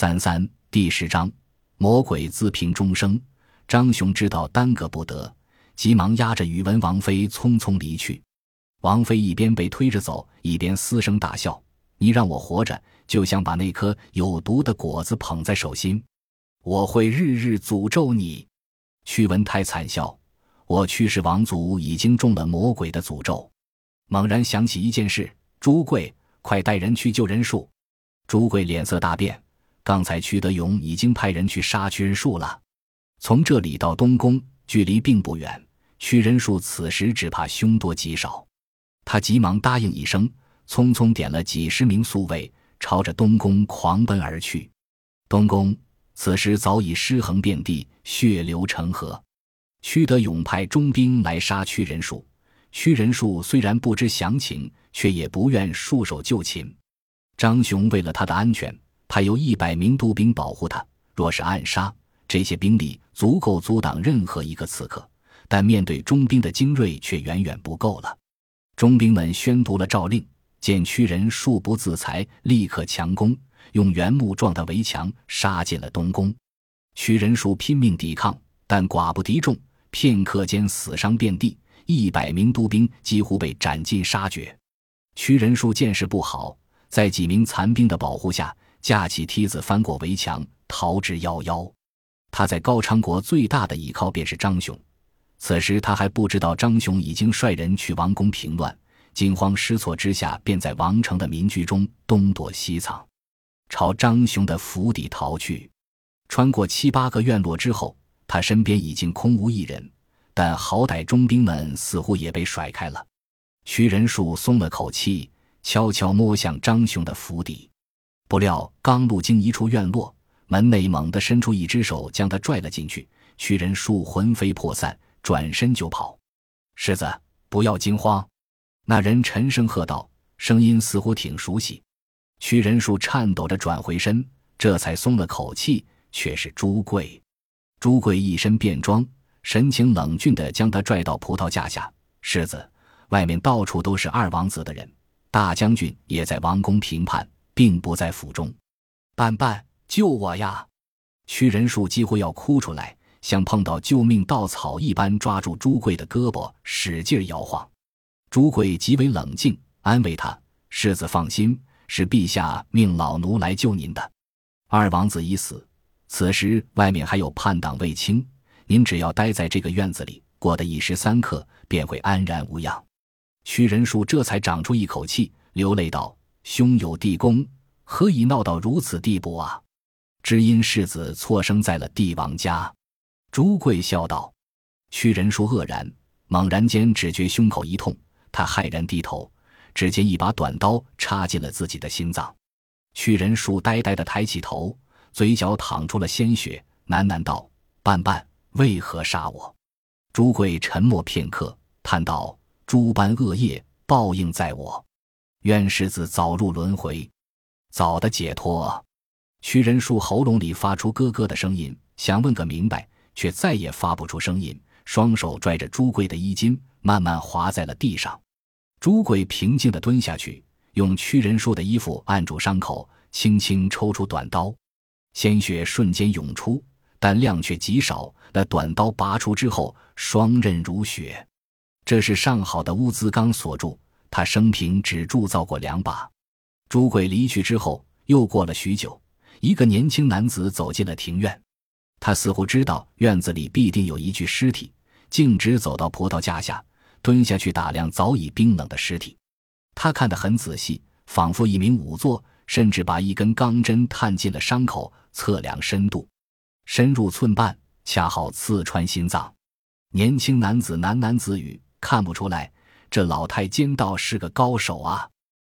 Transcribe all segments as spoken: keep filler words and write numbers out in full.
暂三第十章，魔鬼自评终生。张雄知道耽搁不得，急忙押着宇文王妃匆匆离去。王妃一边被推着走，一边嘶声大笑，你让我活着，就像把那颗有毒的果子捧在手心，我会日日诅咒你。屈文泰惨笑，我屈氏王族已经中了魔鬼的诅咒。猛然想起一件事，朱贵，快带人去救人树。朱贵脸色大变，刚才屈德勇已经派人去杀屈仁树了。从这里到东宫距离并不远，屈仁树此时只怕凶多吉少。他急忙答应一声，匆匆点了几十名宿卫，朝着东宫狂奔而去。东宫此时早已尸横遍地，血流成河。屈德勇派中兵来杀屈仁树，屈仁树虽然不知详情，却也不愿束手就擒。张雄为了他的安全，派有一百名督兵保护他，若是暗杀，这些兵力足够阻挡任何一个刺客，但面对中兵的精锐却远远不够了。中兵们宣读了诏令，见屈仁树不自裁，立刻强攻，用原木撞他围墙，杀进了东宫。屈仁树拼命抵抗，但寡不敌众，片刻间死伤遍地，一百名督兵几乎被斩尽杀绝。屈仁树见势不好，在几名残兵的保护下，架起梯子翻过围墙，逃之夭夭。他在高昌国最大的倚靠便是张雄，此时他还不知道张雄已经率人去王宫平乱，惊慌失措之下，便在王城的民居中东躲西藏，朝张雄的府邸逃去。穿过七八个院落之后，他身边已经空无一人，但好歹中兵们似乎也被甩开了。屈仁树松了口气，悄悄摸向张雄的府邸，不料刚路经一处院落，门内猛地伸出一只手将他拽了进去，屈仁树魂飞魄散，转身就跑。世子，不要惊慌，那人沉声喝道，声音似乎挺熟悉。屈仁树颤抖着转回身，这才松了口气，却是朱贵。朱贵一身便装，神情冷峻地将他拽到葡萄架下，世子，外面到处都是二王子的人，大将军也在王宫平叛，并不在府中。半半，救我呀！屈仁树几乎要哭出来，像碰到救命稻草一般抓住朱贵的胳膊，使劲摇晃。朱贵极为冷静，安慰他，世子放心，是陛下命老奴来救您的。二王子已死，此时外面还有叛党卫青，您只要待在这个院子里，过得一时三刻便会安然无恙。屈仁树这才长出一口气，流泪道，兄友弟恭，何以闹到如此地步啊？只因世子错生在了帝王家。朱贵笑道。屈仁树愕然，猛然间只觉胸口一痛，他骇然低头，只见一把短刀插进了自己的心脏。屈仁树呆呆地抬起头，嘴角淌出了鲜血，喃喃道，半半，为何杀我？朱贵沉默片刻，叹道，诸般恶业，报应在我，愿世子早入轮回，早的解脱。屈仁树喉咙里发出咯咯的声音，想问个明白，却再也发不出声音，双手拽着朱贵的衣襟，慢慢滑在了地上。朱贵平静地蹲下去，用屈仁树的衣服按住伤口，轻轻抽出短刀，鲜血瞬间涌出，但量却极少，那短刀拔出之后，双刃如血。这是上好的乌兹刚所铸，他生平只铸造过两把。朱贵离去之后，又过了许久，一个年轻男子走进了庭院，他似乎知道院子里必定有一具尸体，径直走到葡萄架下，蹲下去打量早已冰冷的尸体。他看得很仔细，仿佛一名仵作，甚至把一根钢针探进了伤口，测量深度，深入寸半，恰好刺穿心脏。年轻男子喃喃自语，看不出来，这老太监倒是个高手啊！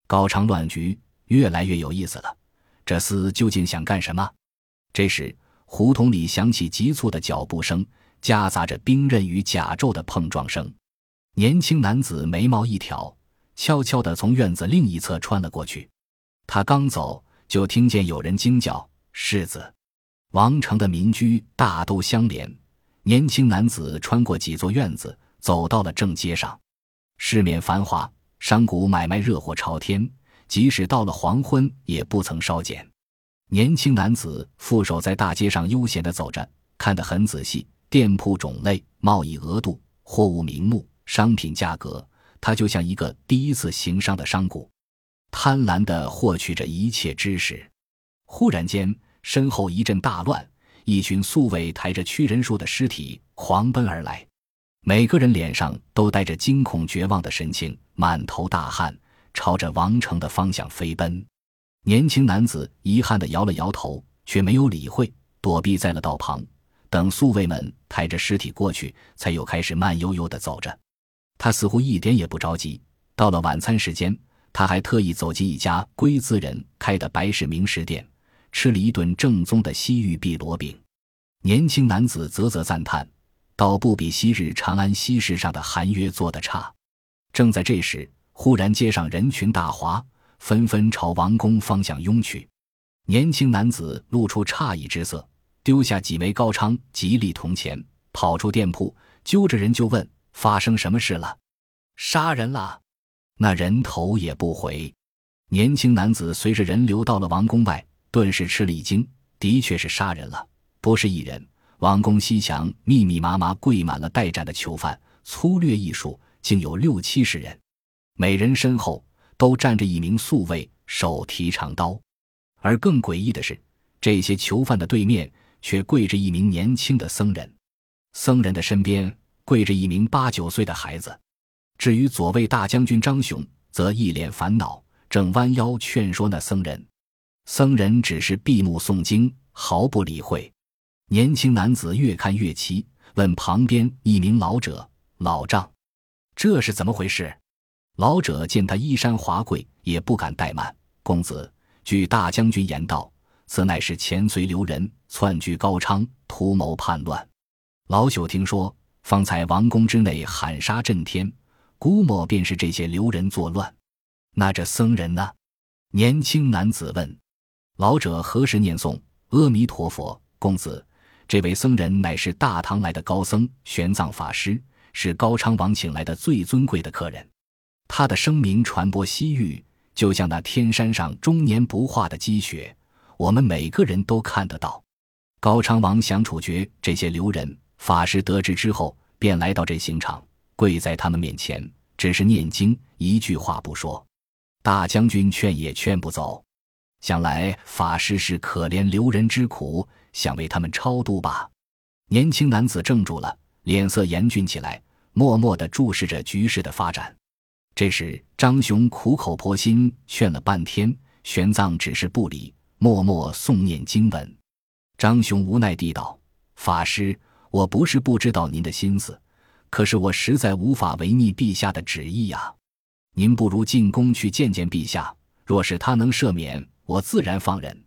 高昌乱局越来越有意思了，这厮究竟想干什么？这时胡同里响起急促的脚步声，夹杂着兵刃与甲胄的碰撞声。年轻男子眉毛一挑，悄悄地从院子另一侧穿了过去。他刚走，就听见有人惊叫，世子！王城的民居大都相连，年轻男子穿过几座院子，走到了正街上。市面繁华，商贾买卖热火朝天，即使到了黄昏也不曾稍减。年轻男子负手在大街上悠闲地走着，看得很仔细，店铺种类、贸易额度、货物名目、商品价格，他就像一个第一次行商的商贾，贪婪地获取着一切知识。忽然间，身后一阵大乱，一群宿卫抬着屈仁树的尸体狂奔而来，每个人脸上都带着惊恐绝望的神情，满头大汗，朝着王城的方向飞奔。年轻男子遗憾地摇了摇头，却没有理会，躲避在了道旁，等宿卫们抬着尸体过去，才又开始慢悠悠地走着。他似乎一点也不着急，到了晚餐时间，他还特意走进一家龟兹人开的白氏名食店，吃了一顿正宗的西域碧螺饼。年轻男子啧啧赞叹，倒不比昔日长安西市上的韩约做得差。正在这时，忽然街上人群大哗，纷纷朝王宫方向拥去。年轻男子露出诧异之色，丢下几枚高昌吉利铜钱，跑出店铺，揪着人就问：发生什么事了？杀人了？那人头也不回。年轻男子随着人流到了王宫外，顿时吃了一惊，的确是杀人了，不是一人。王宫西墙密密麻麻跪满了待斩的囚犯，粗略一数，竟有六七十人，每人身后都站着一名宿卫，手提长刀。而更诡异的是，这些囚犯的对面却跪着一名年轻的僧人，僧人的身边跪着一名八九岁的孩子。至于左卫大将军张雄，则一脸烦恼，正弯腰劝说那僧人。僧人只是闭目诵经，毫不理会。年轻男子越看越奇，问旁边一名老者：老丈，这是怎么回事？老者见他衣衫华贵，也不敢怠慢。公子，据大将军言道，此乃是前隋流人窜居高昌，图谋叛乱。老朽听说，方才王宫之内喊杀震天，估摸便是这些流人作乱。那这僧人呢？年轻男子问。老者何时念诵阿弥陀佛？公子，这位僧人乃是大唐来的高僧玄奘法师，是高昌王请来的最尊贵的客人。他的声名传播西域，就像那天山上终年不化的积雪，我们每个人都看得到。高昌王想处决这些流人，法师得知之后，便来到这刑场，跪在他们面前，只是念经，一句话不说。大将军劝也劝不走，想来法师是可怜流人之苦，想为他们超度吧。年轻男子怔住了，脸色严峻起来，默默地注视着局势的发展。这时张雄苦口婆心劝了半天，玄奘只是不理，默默诵念经文。张雄无奈地道：法师，我不是不知道您的心思，可是我实在无法违逆陛下的旨意呀。您不如进宫去见见陛下，若是他能赦免，我自然放人。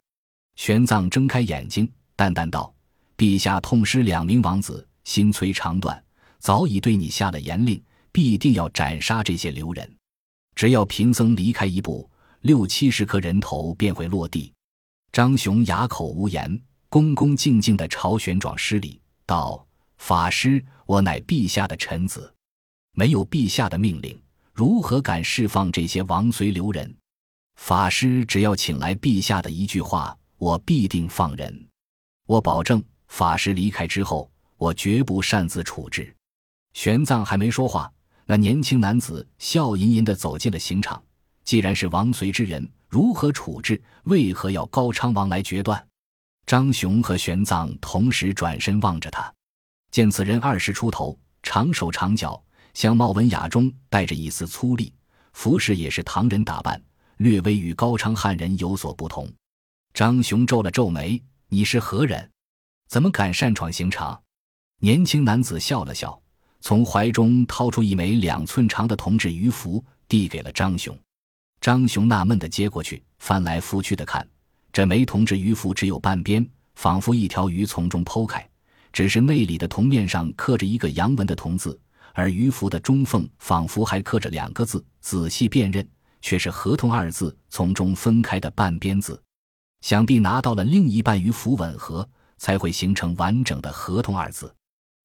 玄奘睁开眼睛，淡淡道：陛下痛失两名王子，心存长短，早已对你下了严令，必定要斩杀这些流人。只要贫僧离开一步，六七十颗人头便会落地。张雄哑口无言，恭恭敬敬地朝玄奘施礼道：法师，我乃陛下的臣子，没有陛下的命令，如何敢释放这些王随流人？法师只要请来陛下的一句话，我必定放人。我保证，法师离开之后，我绝不擅自处置。玄奘还没说话，那年轻男子笑吟吟地走进了刑场。既然是王随之人，如何处置？为何要高昌王来决断？张雄和玄奘同时转身望着他，见此人二十出头，长手长脚，相貌文雅中带着一丝粗粝，服饰也是唐人打扮，略微与高昌汉人有所不同。张雄皱了皱眉：你是何人？怎么敢擅闯刑场？年轻男子笑了笑，从怀中掏出一枚两寸长的铜制鱼符，递给了张雄。张雄纳闷地接过去，翻来覆去地看，这枚铜制鱼符只有半边，仿佛一条鱼从中剖开，只是内里的铜面上刻着一个洋文的铜字，而鱼符的中缝仿佛还刻着两个字，仔细辨认，却是合同二字从中分开的半边字。想必拿到了另一半鱼符吻合，才会形成完整的合同二字。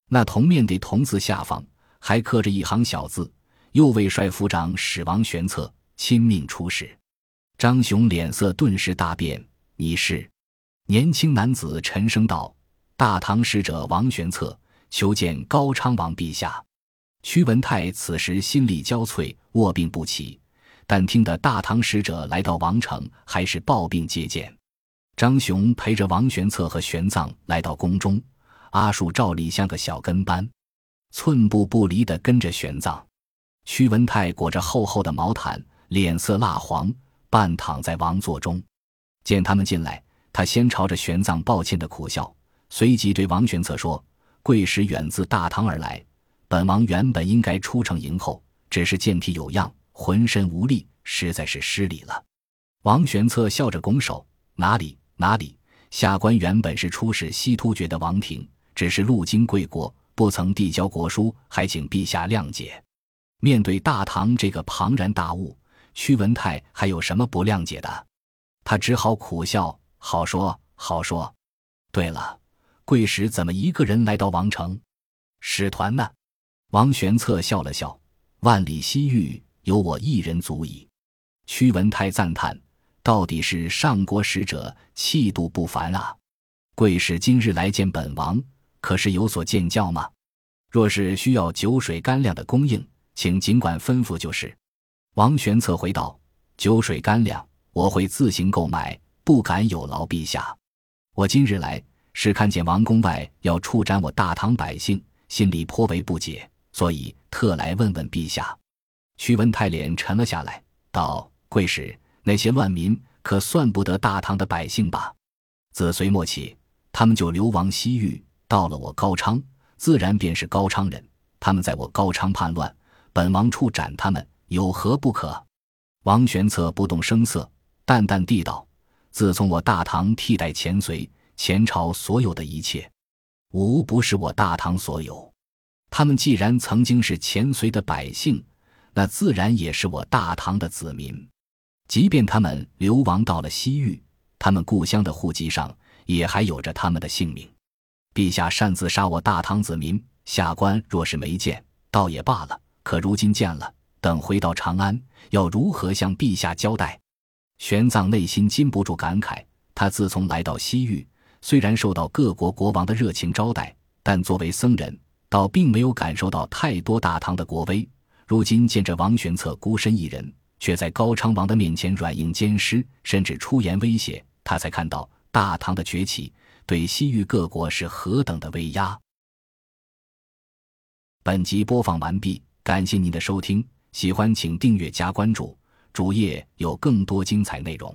那铜面的铜字下方还刻着一行小字：右卫帅副长史王玄策，亲命出使。张雄脸色顿时大变：你是？年轻男子沉声道：“大唐使者王玄策求见高昌王陛下。”屈文泰此时心力交瘁，卧病不起，但听得大唐使者来到王城，还是抱病接见。张雄陪着王玄策和玄奘来到宫中，阿树照例像个小跟班，寸步不离地跟着玄奘。屈文泰裹着厚厚的毛毯，脸色蜡黄，半躺在王座中。见他们进来，他先朝着玄奘抱歉地苦笑，随即对王玄策说：“贵使远自大唐而来，本王原本应该出城迎候，只是健体有恙，浑身无力，实在是失礼了。”王玄策笑着拱手：“哪里哪里，下官原本是出使西突厥的王庭，只是路经贵国，不曾递交国书，还请陛下谅解。”面对大唐这个庞然大物，屈文泰还有什么不谅解的？他只好苦笑：“好说好说。对了，贵使怎么一个人来到王城？使团呢？”王玄策笑了笑：“万里西域，有我一人足矣。”屈文泰赞叹：“到底是上国使者，气度不凡啊！贵使今日来见本王，可是有所见教吗？若是需要酒水干粮的供应，请尽管吩咐就是。”王玄策回道：“酒水干粮，我会自行购买，不敢有劳陛下。我今日来，是看见王宫外要处斩我大唐百姓，心里颇为不解，所以特来问问陛下。”屈文泰脸沉了下来，道：“贵使，那些乱民可算不得大唐的百姓吧？自隋末起，他们就流亡西域，到了我高昌，自然便是高昌人。他们在我高昌叛乱，本王处斩他们，有何不可？”王玄策不动声色，淡淡地道：“自从我大唐替代前隋，前朝所有的一切，无不是我大唐所有。他们既然曾经是前隋的百姓，那自然也是我大唐的子民。即便他们流亡到了西域，他们故乡的户籍上也还有着他们的姓名。陛下擅自杀我大唐子民，下官若是没见，倒也罢了，可如今见了，等回到长安，要如何向陛下交代？”玄奘内心禁不住感慨，他自从来到西域，虽然受到各国国王的热情招待，但作为僧人，倒并没有感受到太多大唐的国威。如今见着王玄策孤身一人，却在高昌王的面前软硬兼施，甚至出言威胁，他才看到大唐的崛起对西域各国是何等的威压。本集播放完毕，感谢您的收听，喜欢请订阅加关注，主页有更多精彩内容。